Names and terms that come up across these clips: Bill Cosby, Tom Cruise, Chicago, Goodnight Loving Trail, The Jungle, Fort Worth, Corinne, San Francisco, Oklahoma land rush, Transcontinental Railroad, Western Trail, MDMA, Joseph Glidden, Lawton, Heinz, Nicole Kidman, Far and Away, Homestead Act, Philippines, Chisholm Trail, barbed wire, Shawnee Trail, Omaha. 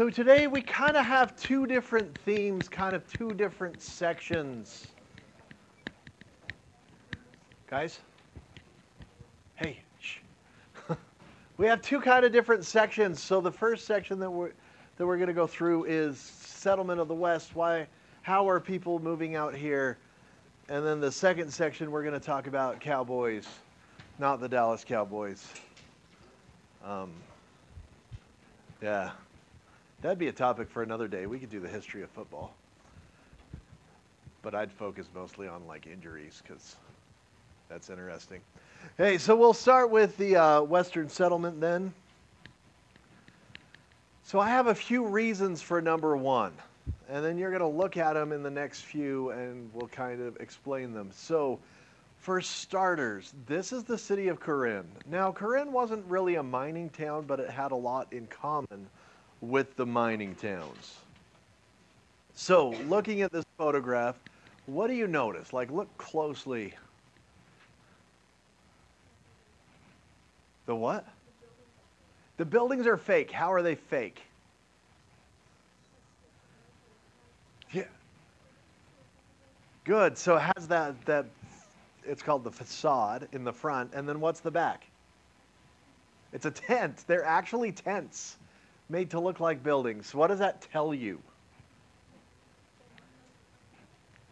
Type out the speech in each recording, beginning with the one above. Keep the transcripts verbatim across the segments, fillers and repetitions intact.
So today we kind of have two different themes, kind of two different sections. Guys? Hey, shh. We have two kind of different sections. So the first section that we're, that we're going to go through is settlement of the West. Why, how are people moving out here? And then the second section, we're going to talk about cowboys, not the Dallas Cowboys. Um, yeah. That'd be a topic for another day. We could do the history of football. But I'd focus mostly on like injuries because that's interesting. Hey, so we'll start with the uh, Western settlement then. So I have a few reasons for number one. And then you're going to look at them in the next few and we'll kind of explain them. So for starters, this is the city of Corinne. Now, Corinne wasn't really a mining town, but it had a lot in common with the mining towns. So looking at this photograph, what do you notice? Like, look closely. The what? The buildings are fake. How are they fake? Yeah. Good. So it has that, that, it's called the facade in the front. And then what's the back? It's a tent. They're actually tents, made to look like buildings. What does that tell you?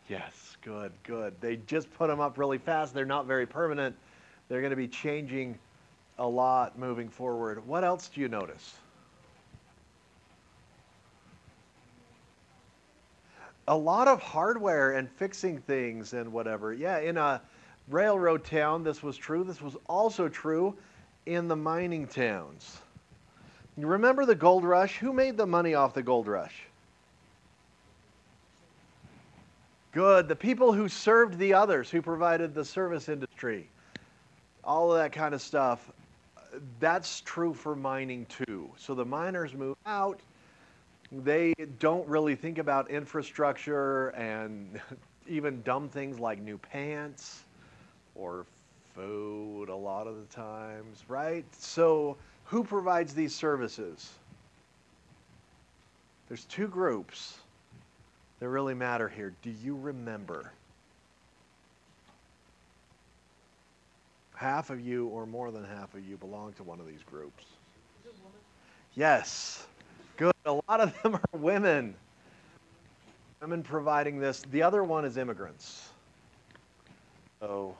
Yes, good, good. They just put them up really fast. They're not very permanent. They're going to be changing a lot moving forward. What else do you notice? A lot of hardware and fixing things and whatever. Yeah, in a railroad town, this was true. This was also true in the mining towns. You remember the gold rush? Who made the money off the gold rush? Good. The people who served the others, who provided the service industry, all of that kind of stuff. That's true for mining too. So the miners move out. They don't really think about infrastructure and even dumb things like new pants or food a lot of the times, right? So who provides these services? There's two groups that really matter here. Do you remember? Half of you or more than half of you belong to one of these groups. Yes. Good. A lot of them are women. Women providing this. The other one is immigrants. So...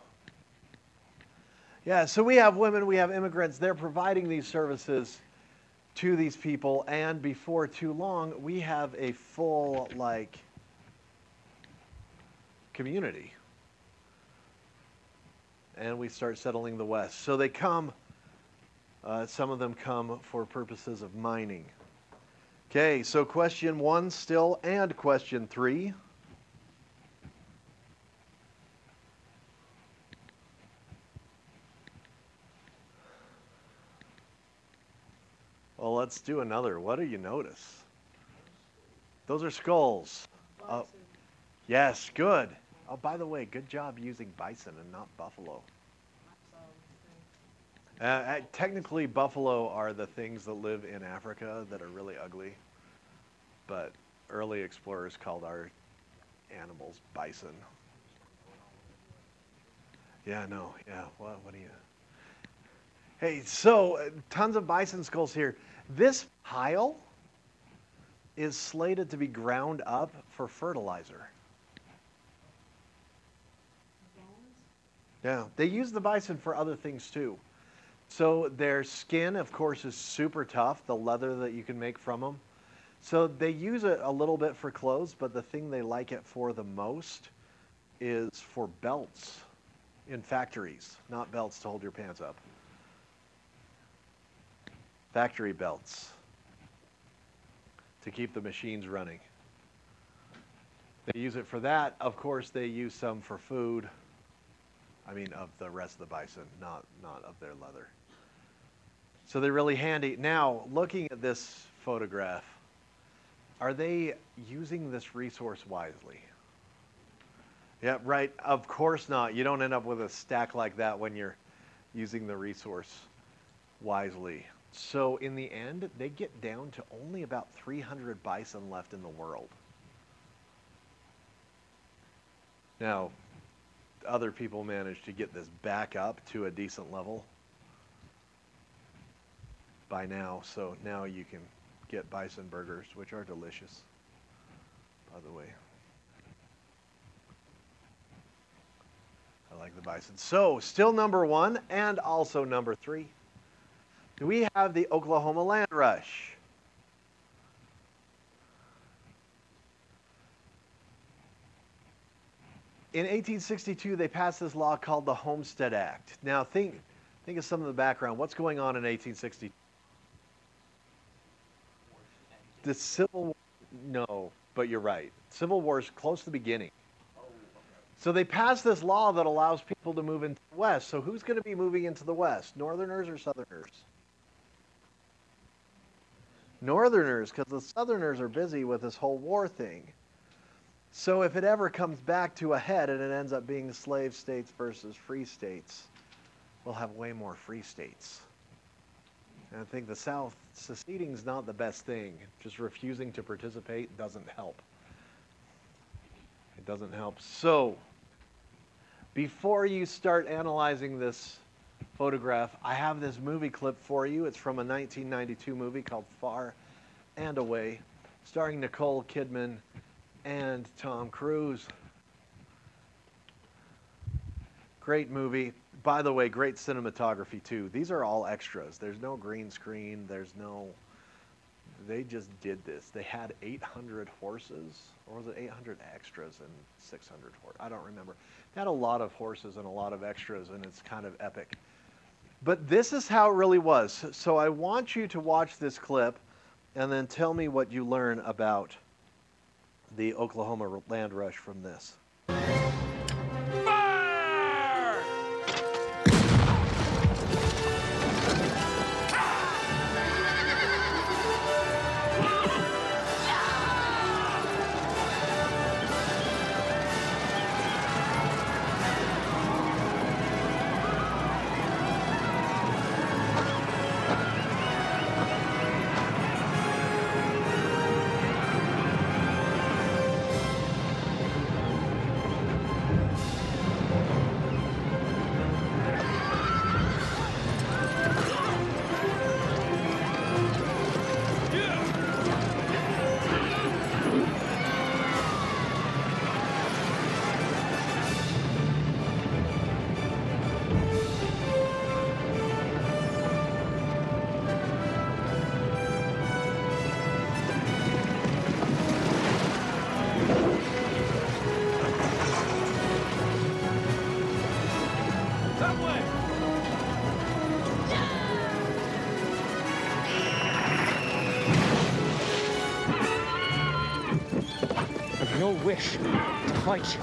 yeah, so we have women, we have immigrants. They're providing these services to these people. And before too long, we have a full, like, community. And we start settling the West. So they come, uh, some of them come for purposes of mining. Okay, so question one still and question three. Well, let's do another. What do you notice? Those are skulls. Uh, yes, good. Oh, by the way, good job using bison and not buffalo. Uh, uh, technically, buffalo are the things that live in Africa that are really ugly. But early explorers called our animals bison. Yeah, no, yeah. What, what do you... Hey, so uh, tons of bison skulls here. This pile is slated to be ground up for fertilizer. Yeah, they use the bison for other things too. So their skin, of course, is super tough, the leather that you can make from them. So they use it a little bit for clothes, but the thing they like it for the most is for belts in factories, not belts to hold your pants up. Factory belts to keep the machines running. They use it for that. Of course, they use some for food. I mean, of the rest of the bison, not, not of their leather. So they're really handy. Now, looking at this photograph, are they using this resource wisely? Yeah, right. Of course not. You don't end up with a stack like that when you're using the resource wisely. So in the end, they get down to only about three hundred bison left in the world. Now, other people managed to get this back up to a decent level by now, so now you can get bison burgers, which are delicious, by the way. I like the bison. So, still number one, and also number three, we have the Oklahoma land rush. In eighteen sixty-two, they passed this law called the Homestead Act. Now, think think of some of the background. What's going on in eighteen sixty-two? The Civil War, no, but you're right. Civil War is close to the beginning. So they passed this law that allows people to move into the West. So who's going to be moving into the West, Northerners or Southerners? Northerners, because the Southerners are busy with this whole war thing. So if it ever comes back to a head and it ends up being slave states versus free states, we'll have way more free states. And I think the South seceding is not the best thing. Just refusing to participate doesn't help. It doesn't help. So before you start analyzing this photograph, I have this movie clip for you. It's from a nineteen ninety-two movie called Far and Away, starring Nicole Kidman and Tom Cruise. Great movie. By the way, great cinematography too. These are all extras. There's no green screen. There's no... They just did this. They had eight hundred horses, or was it eight hundred extras and six hundred horses? I don't remember. They had a lot of horses and a lot of extras, and it's kind of epic. But this is how it really was. So I want you to watch this clip and then tell me what you learn about the Oklahoma land rush from this. No wish to fight.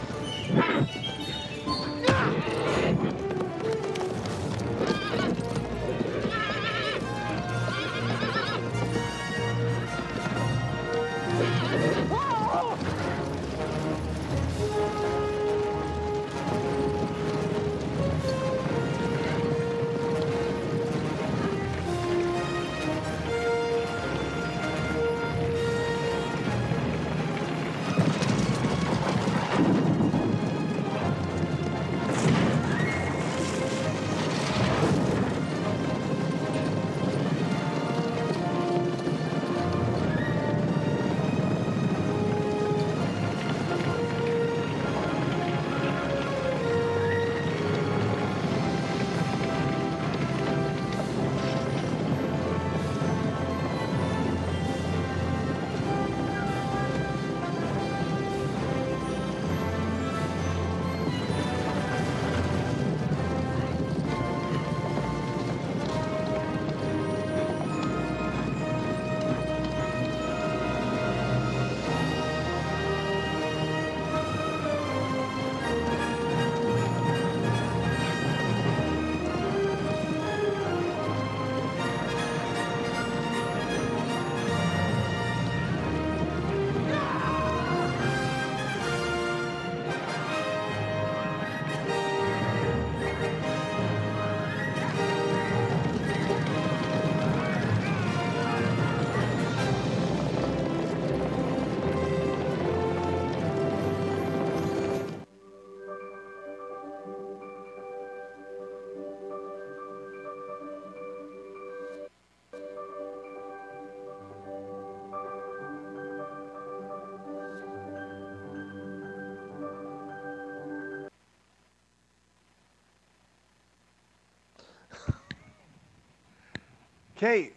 Okay,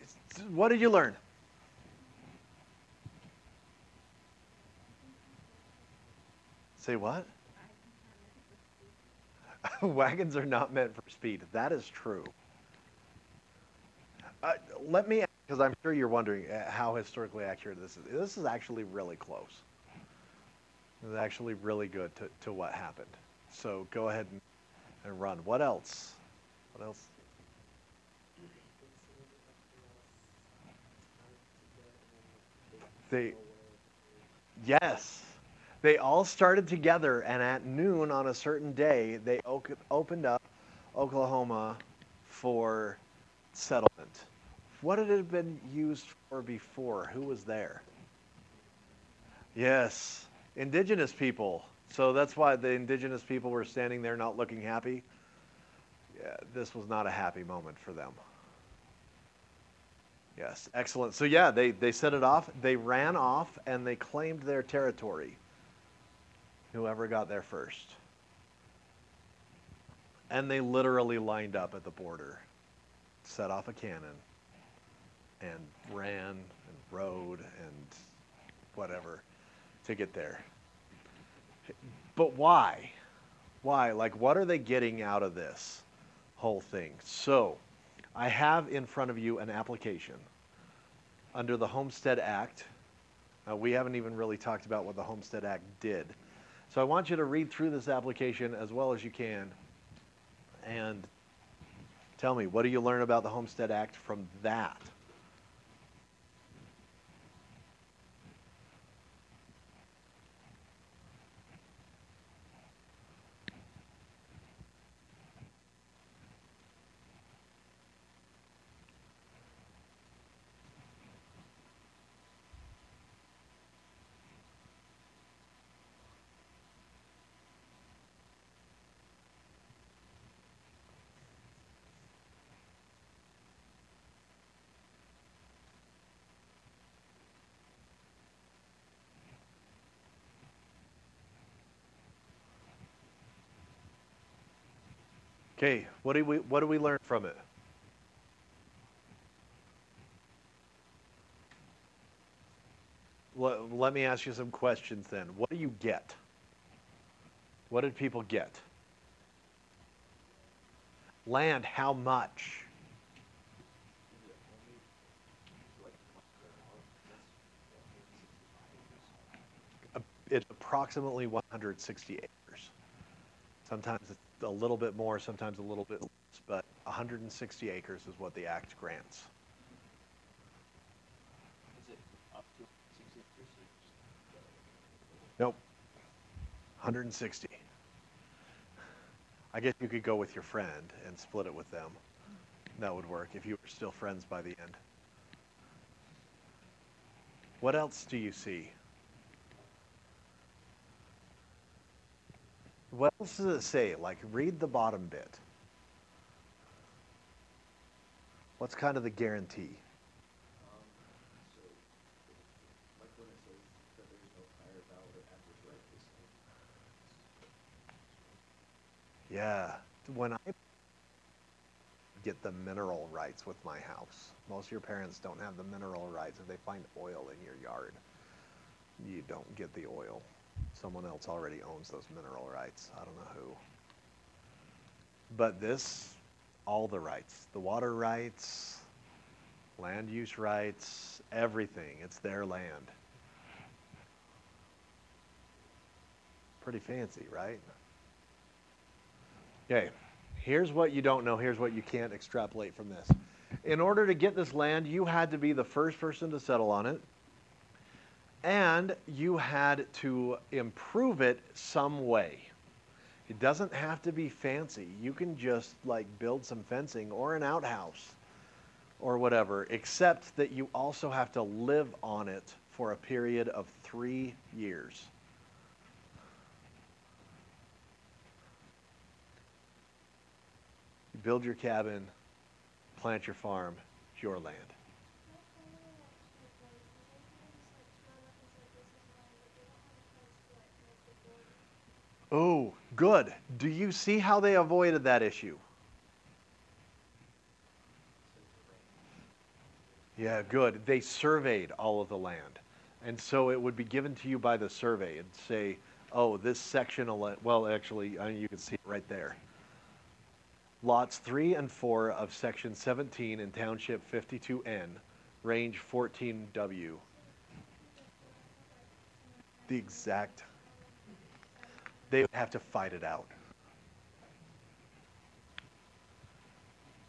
what did you learn? Say what? Wagons are not meant for speed. That is true. Uh, let me, because I'm sure you're wondering how historically accurate this is. This is actually really close. It's actually really good to, to what happened. So go ahead and, and run. What else? What else? They, yes, they all started together, and at noon on a certain day, they o- opened up Oklahoma for settlement. What had it been used for before? Who was there? Yes, indigenous people. So that's why the indigenous people were standing there not looking happy. Yeah, this was not a happy moment for them. Yes, excellent. So yeah, they, they set it off, they ran off, and they claimed their territory. Whoever got there first. And they literally lined up at the border, set off a cannon, and ran and rode and whatever to get there. But why? Why? Like, what are they getting out of this whole thing? So, I have in front of you an application under the Homestead Act. Uh, we haven't even really talked about what the Homestead Act did. So I want you to read through this application as well as you can and tell me, what do you learn about the Homestead Act from that? Okay, what do we what do we learn from it? Let, let me ask you some questions then. What do you get? What did people get? Land, how much? It's approximately one hundred sixty acres. Sometimes it's a little bit more, sometimes a little bit less, but one hundred sixty acres is what the Act grants. Is it up to one hundred sixty acres? Nope. one hundred sixty. I guess you could go with your friend and split it with them. That would work if you were still friends by the end. What else do you see? What else does it say? Like, read the bottom bit. What's kind of the guarantee? Um, so, like when it says that there's no prior valid or adverse right to sell. Yeah. When I get the mineral rights with my house, most of your parents don't have the mineral rights. If they find oil in your yard, you don't get the oil. Someone else already owns those mineral rights. I don't know who. But this, all the rights, the water rights, land use rights, everything. It's their land. Pretty fancy, right? Okay, here's what you don't know. Here's what you can't extrapolate from this. In order to get this land, you had to be the first person to settle on it. And you had to improve it some way. It doesn't have to be fancy. You can just like build some fencing or an outhouse or whatever, except that you also have to live on it for a period of three years. You build your cabin, plant your farm, it's your land. Oh, good. Do you see how they avoided that issue? Yeah, good. They surveyed all of the land. And so it would be given to you by the survey and say, oh, this section of land, well, actually, I mean, you can see it right there. Lots three and four of Section seventeen in Township fifty-two N, Range fourteen W. The exact, they would have to fight it out.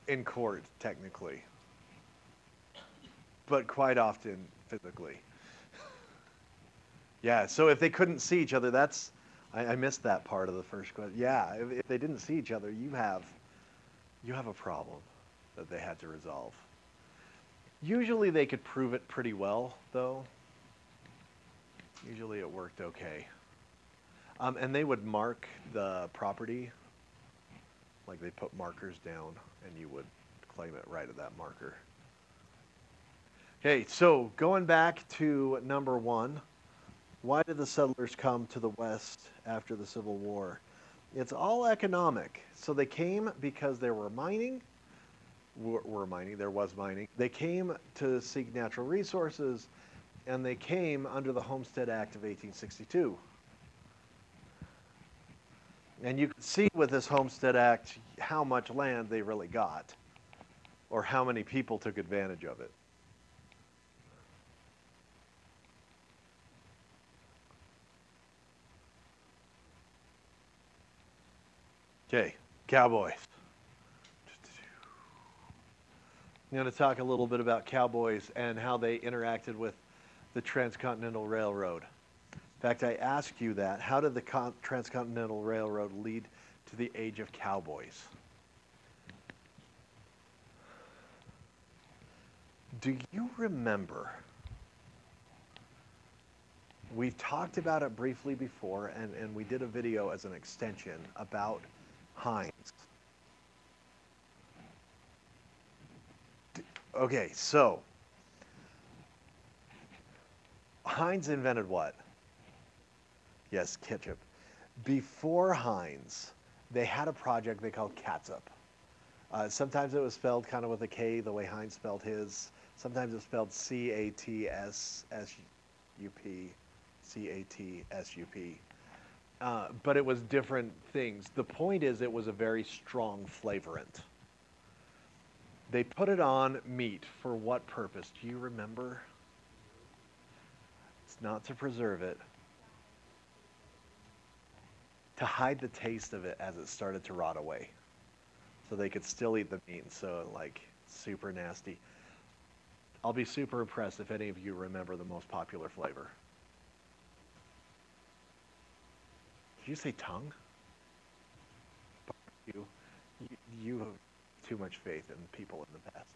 In court, technically. But quite often, physically. Yeah, so if they couldn't see each other, that's... I, I missed that part of the first question. Yeah, if, if they didn't see each other, you have you have a problem that they had to resolve. Usually they could prove it pretty well, though. Usually it worked okay. Um, and they would mark the property. Like they put markers down, and you would claim it right at that marker. Okay, so going back to number one. Why did the settlers come to the West after the Civil War? It's all economic. So they came because there were mining, were, were mining, there was mining. They came to seek natural resources, and they came under the Homestead Act of eighteen sixty-two. And you can see with this Homestead Act how much land they really got, or how many people took advantage of it. Okay, cowboys. I'm going to talk a little bit about cowboys and how they interacted with the Transcontinental Railroad. In fact, I ask you that. How did the con- Transcontinental Railroad lead to the age of cowboys? Do you remember? We've talked about it briefly before, and, and we did a video as an extension about Heinz. Okay, so Heinz invented what? Yes, ketchup. Before Heinz, they had a project they called catsup. Uh, sometimes it was spelled kind of with a K, the way Heinz spelled his. Sometimes it was spelled C A T S S U P, C A T S U P. Uh, but it was different things. The point is it was a very strong flavorant. They put it on meat for what purpose? Do you remember? It's not to preserve it. To hide the taste of it as it started to rot away. So they could still eat the meat, so like super nasty. I'll be super impressed if any of you remember the most popular flavor. Did you say tongue? You, you, you have too much faith in people in the past.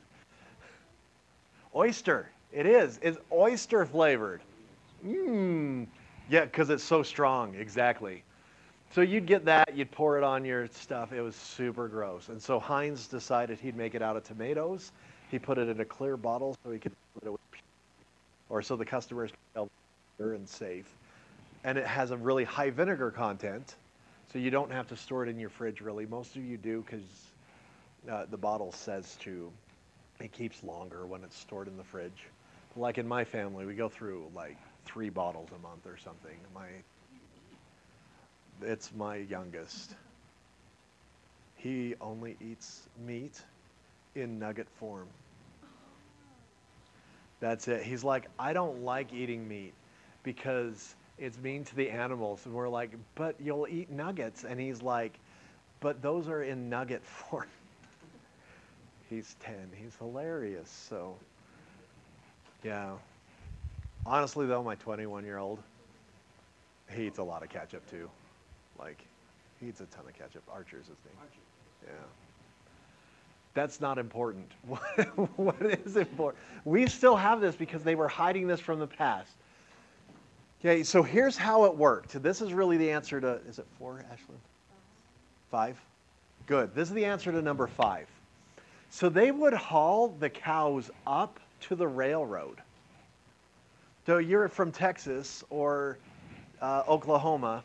Oyster. It is. It's oyster flavored. Mmm. Yeah, because it's so strong. Exactly. So you'd get that. You'd pour it on your stuff. It was super gross. And so Heinz decided he'd make it out of tomatoes. He put it in a clear bottle so he could put it with, or so the customers could tell they're safe. And it has a really high vinegar content, so you don't have to store it in your fridge, really. Most of you do, because uh, the bottle says to. It keeps longer when it's stored in the fridge. But like in my family, we go through like three bottles a month or something. My, it's my youngest. He only eats meat in nugget form. That's it. He's like, I don't like eating meat because it's mean to the animals. And we're like, but you'll eat nuggets. And he's like, but those are in nugget form. He's ten. He's hilarious. So, yeah. Honestly, though, my twenty-one-year-old, he eats a lot of ketchup, too. Like, he eats a ton of ketchup. Archer's his name. Archer. Yeah. That's not important. What is important? We still have this because they were hiding this from the past. Okay, so here's how it worked. This is really the answer to, is it four, Ashlyn? Five? Good. This is the answer to number five. So they would haul the cows up to the railroad. So you're from Texas or uh, Oklahoma.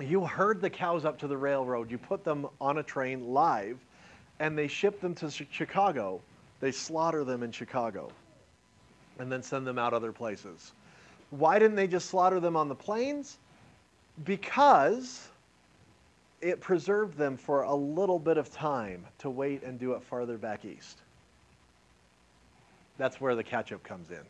You herd the cows up to the railroad. You put them on a train live, and they ship them to Chicago. They slaughter them in Chicago. and then send them out other places. Why didn't they just slaughter them on the plains? Because it preserved them for a little bit of time to wait and do it farther back east. That's where the catch-up comes in.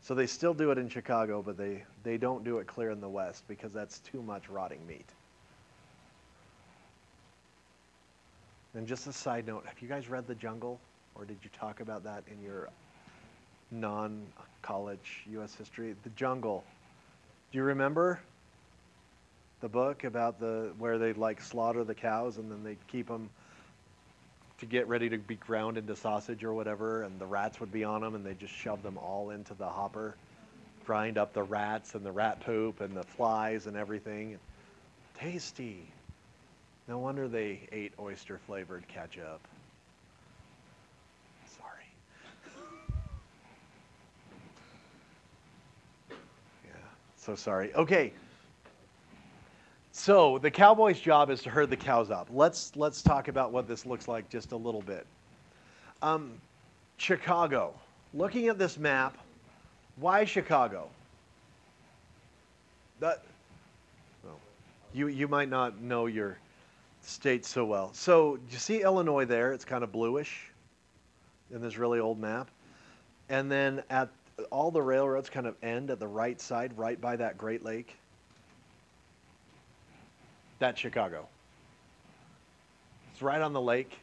So they still do it in Chicago, but they, they don't do it clear in the West because that's too much rotting meat. And just a side note, have you guys read The Jungle? Or did you talk about that in your non-college U S history? The Jungle. Do you remember the book about the where they like slaughter the cows and then they keep them to get ready to be ground into sausage or whatever, and the rats would be on them and they just shove them all into the hopper, grind up the rats and the rat poop and the flies and everything. Tasty. No wonder they ate oyster flavored ketchup. So sorry. Okay. So the cowboy's job is to herd the cows up. Let's let's talk about what this looks like just a little bit. Um, Chicago. Looking at this map, why Chicago? That well, you you might not know your state so well. So you see Illinois there? It's kind of bluish in this really old map, and then at all the railroads kind of end at the right side, right by that Great Lake. That's Chicago. It's right on the lake.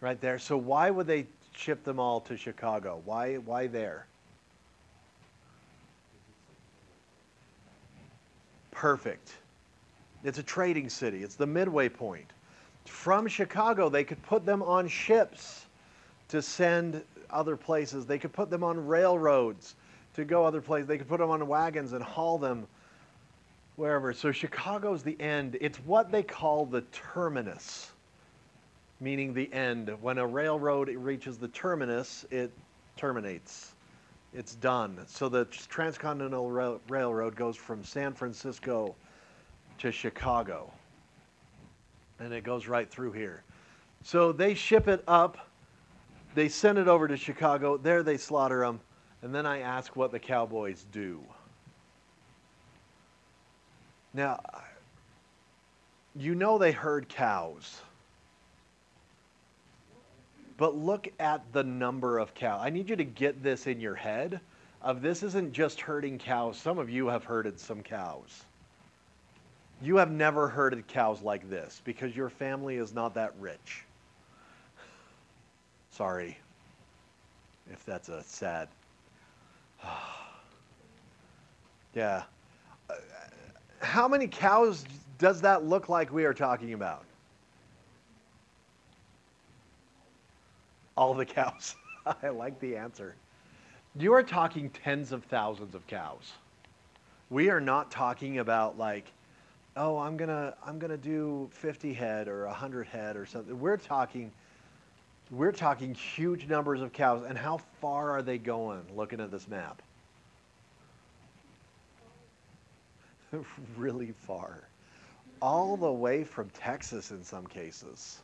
Right there. So why would they ship them all to Chicago? Why why there? Perfect. It's a trading city. It's the midway point. From Chicago, they could put them on ships to send other places. They could put them on railroads to go other places. They could put them on wagons and haul them wherever. So Chicago's the end. It's what they call the terminus, meaning the end. When a railroad reaches the terminus, it terminates. It's done. So the Transcontinental Rail- Railroad goes from San Francisco to Chicago, and it goes right through here. So they ship it up. They send it over to Chicago. There they slaughter them. And then I ask what the cowboys do. Now, you know they herd cows. But look at the number of cows. I need you to get this in your head. Of this isn't just herding cows. Some of you have herded some cows. You have never herded cows like this because your family is not that rich. Sorry, if that's a sad. Yeah. How many cows does that look like we are talking about? All the cows. I like the answer. You are talking tens of thousands of cows. We are not talking about like, oh, I'm gonna I'm gonna do fifty head or one hundred head or something. We're talking. We're talking huge numbers of cows. And how far are they going looking at this map? Really far. All the way from Texas in some cases.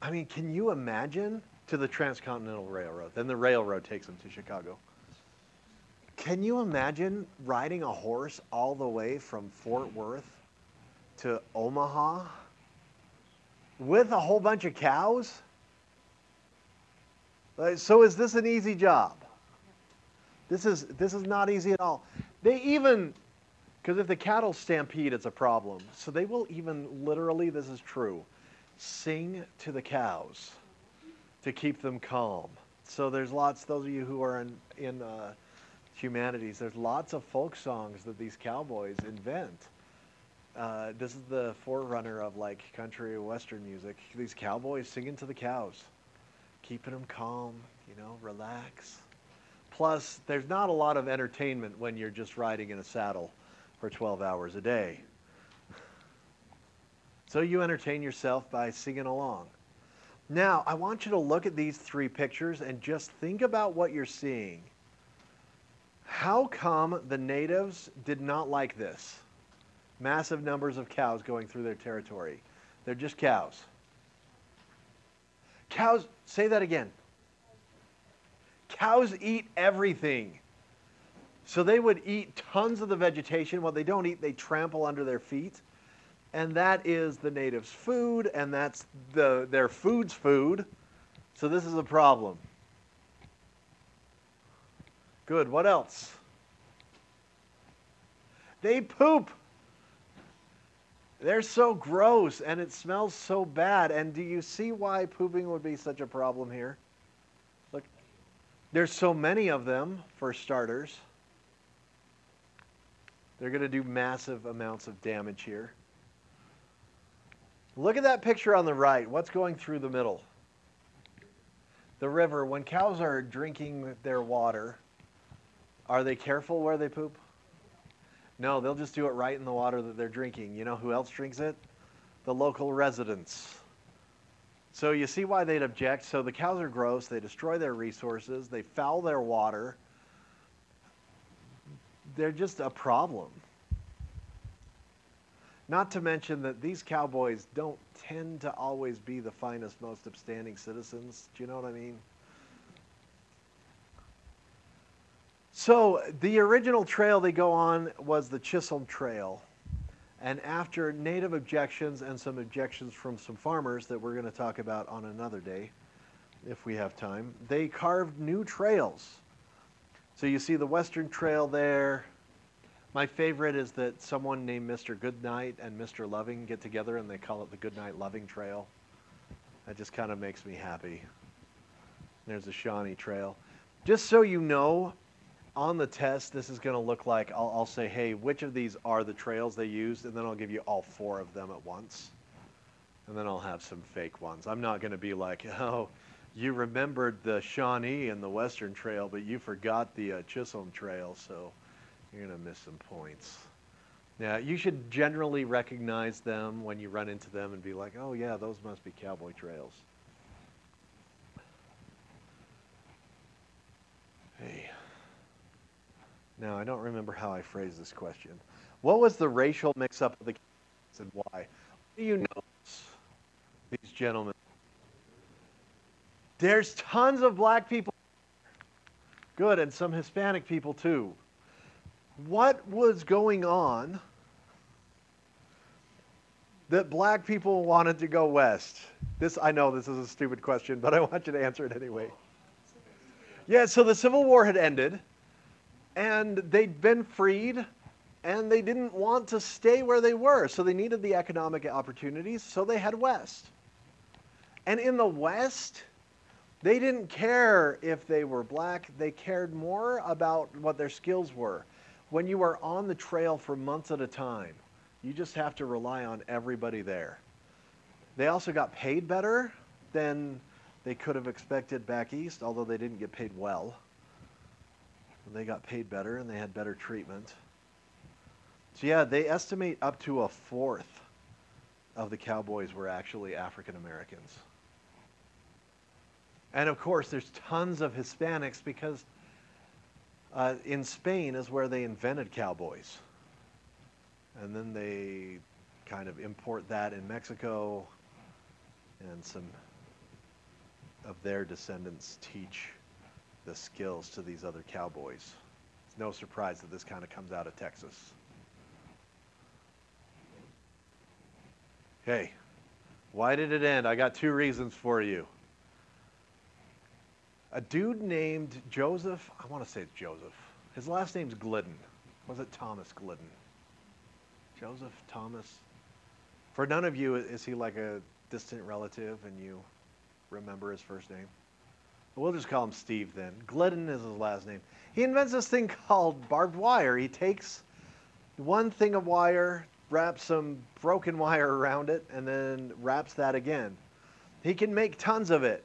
I mean, can you imagine? To the Transcontinental Railroad. Then the railroad takes them to Chicago. Can you imagine riding a horse all the way from Fort Worth to Omaha? With a whole bunch of cows? So is this an easy job? This is this is not easy at all. They even, because if the cattle stampede, it's a problem. So they will even literally, this is true, sing to the cows to keep them calm. So there's lots, those of you who are in, in uh, humanities, there's lots of folk songs that these cowboys invent. Uh, this is the forerunner of like country or Western music. These cowboys singing to the cows, keeping them calm, you know, relax. Plus, there's not a lot of entertainment when you're just riding in a saddle for twelve hours a day. So you entertain yourself by singing along. Now, I want you to look at these three pictures and just think about what you're seeing. How come the natives did not like this? Massive numbers of cows going through their territory. They're just cows. Cows, say that again. Cows eat everything. So they would eat tons of the vegetation. What they don't eat, they trample under their feet. And that is the natives' food, and that's the their food's food. So this is a problem. Good, what else? They poop. They're so gross, and it smells so bad. And do you see why pooping would be such a problem here? Look, there's so many of them, for starters. They're going to do massive amounts of damage here. Look at that picture on the right. What's going through the middle? The river. When cows are drinking their water, are they careful where they poop? No, they'll just do it right in the water that they're drinking. You know who else drinks it? The local residents. So you see why they'd object. So the cows are gross. They destroy their resources. They foul their water. They're just a problem. Not to mention that these cowboys don't tend to always be the finest, most upstanding citizens. Do you know what I mean? So the original trail they go on was the Chisholm Trail. And after native objections and some objections from some farmers that we're going to talk about on another day, if we have time, they carved new trails. So you see the Western Trail there. My favorite is that someone named Mister Goodnight and Mister Loving get together and they call it the Goodnight Loving Trail. That just kind of makes me happy. There's the Shawnee Trail. Just so you know, on the test, this is going to look like I'll, I'll say, hey, which of these are the trails they used? And then I'll give you all four of them at once. And then I'll have some fake ones. I'm not going to be like, oh, you remembered the Shawnee and the Western Trail, but you forgot the uh, Chisholm Trail, so you're going to miss some points. Now, you should generally recognize them when you run into them and be like, oh, yeah, those must be cowboy trails. Hey. Now, I don't remember how I phrased this question. What was the racial mix-up of the cowboys and why? What do you notice, these gentlemen? There's tons of black people. Good, and some Hispanic people, too. What was going on that black people wanted to go west? This, I know this is a stupid question, but I want you to answer it anyway. Yeah, so the Civil War had ended, and they'd been freed, and they didn't want to stay where they were, so they needed the economic opportunities, so they head west. And in the west, they didn't care if they were black. They cared more about what their skills were. When you are on the trail for months at a time, you just have to rely on everybody there. They also got paid better than they could have expected back east, although they didn't get paid well. They got paid better and they had better treatment. So yeah, they estimate up to a fourth of the cowboys were actually African Americans. And of course, there's tons of Hispanics because Uh, in Spain is where they invented cowboys. And then they kind of import that in Mexico, and some of their descendants teach the skills to these other cowboys. It's no surprise that this kind of comes out of Texas. Okay, why did it end? I got two reasons for you. A dude named Joseph, I want to say it's Joseph. His last name's Glidden. Was it Thomas Glidden? Joseph Thomas. For none of you, is he like a distant relative and you remember his first name? We'll just call him Steve then. Glidden is his last name. He invents this thing called barbed wire. He takes one thing of wire, wraps some broken wire around it, and then wraps that again. He can make tons of it.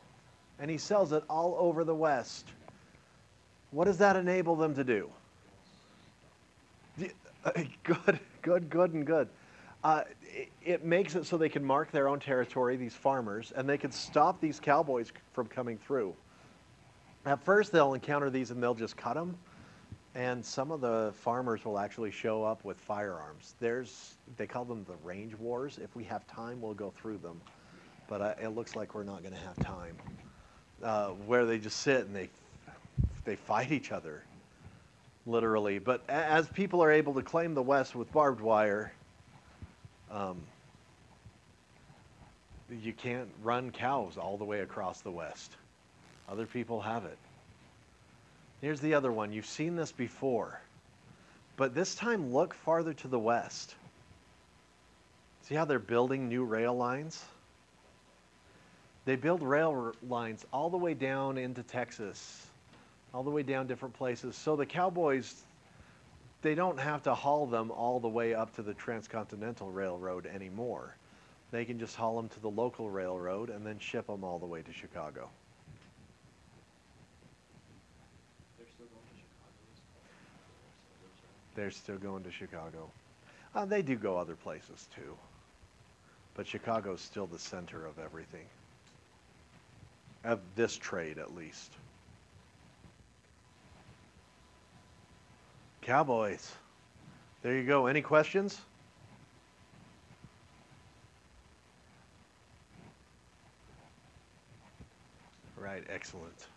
And he sells it all over the West. What does that enable them to do? Good, good, good, and good. Uh, it, it makes it so they can mark their own territory, these farmers, and they can stop these cowboys from coming through. At first, they'll encounter these and they'll just cut them. And some of the farmers will actually show up with firearms. There's, they call them the range wars. If we have time, we'll go through them. But I, it looks like we're not going to have time. Uh, where they just sit and they they fight each other, literally. But as people are able to claim the West with barbed wire, um, you can't run cows all the way across the West. Other people have it. Here's the other one. You've seen this before. But this time, look farther to the west. See how they're building new rail lines? They build rail lines all the way down into Texas, all the way down different places. So the cowboys, they don't have to haul them all the way up to the Transcontinental Railroad anymore. They can just haul them to the local railroad and then ship them all the way to Chicago. They're still going to Chicago. Uh, they do go other places too. But Chicago's still the center of everything. Of this trade, at least. Cowboys. There you go. Any questions? All right, excellent.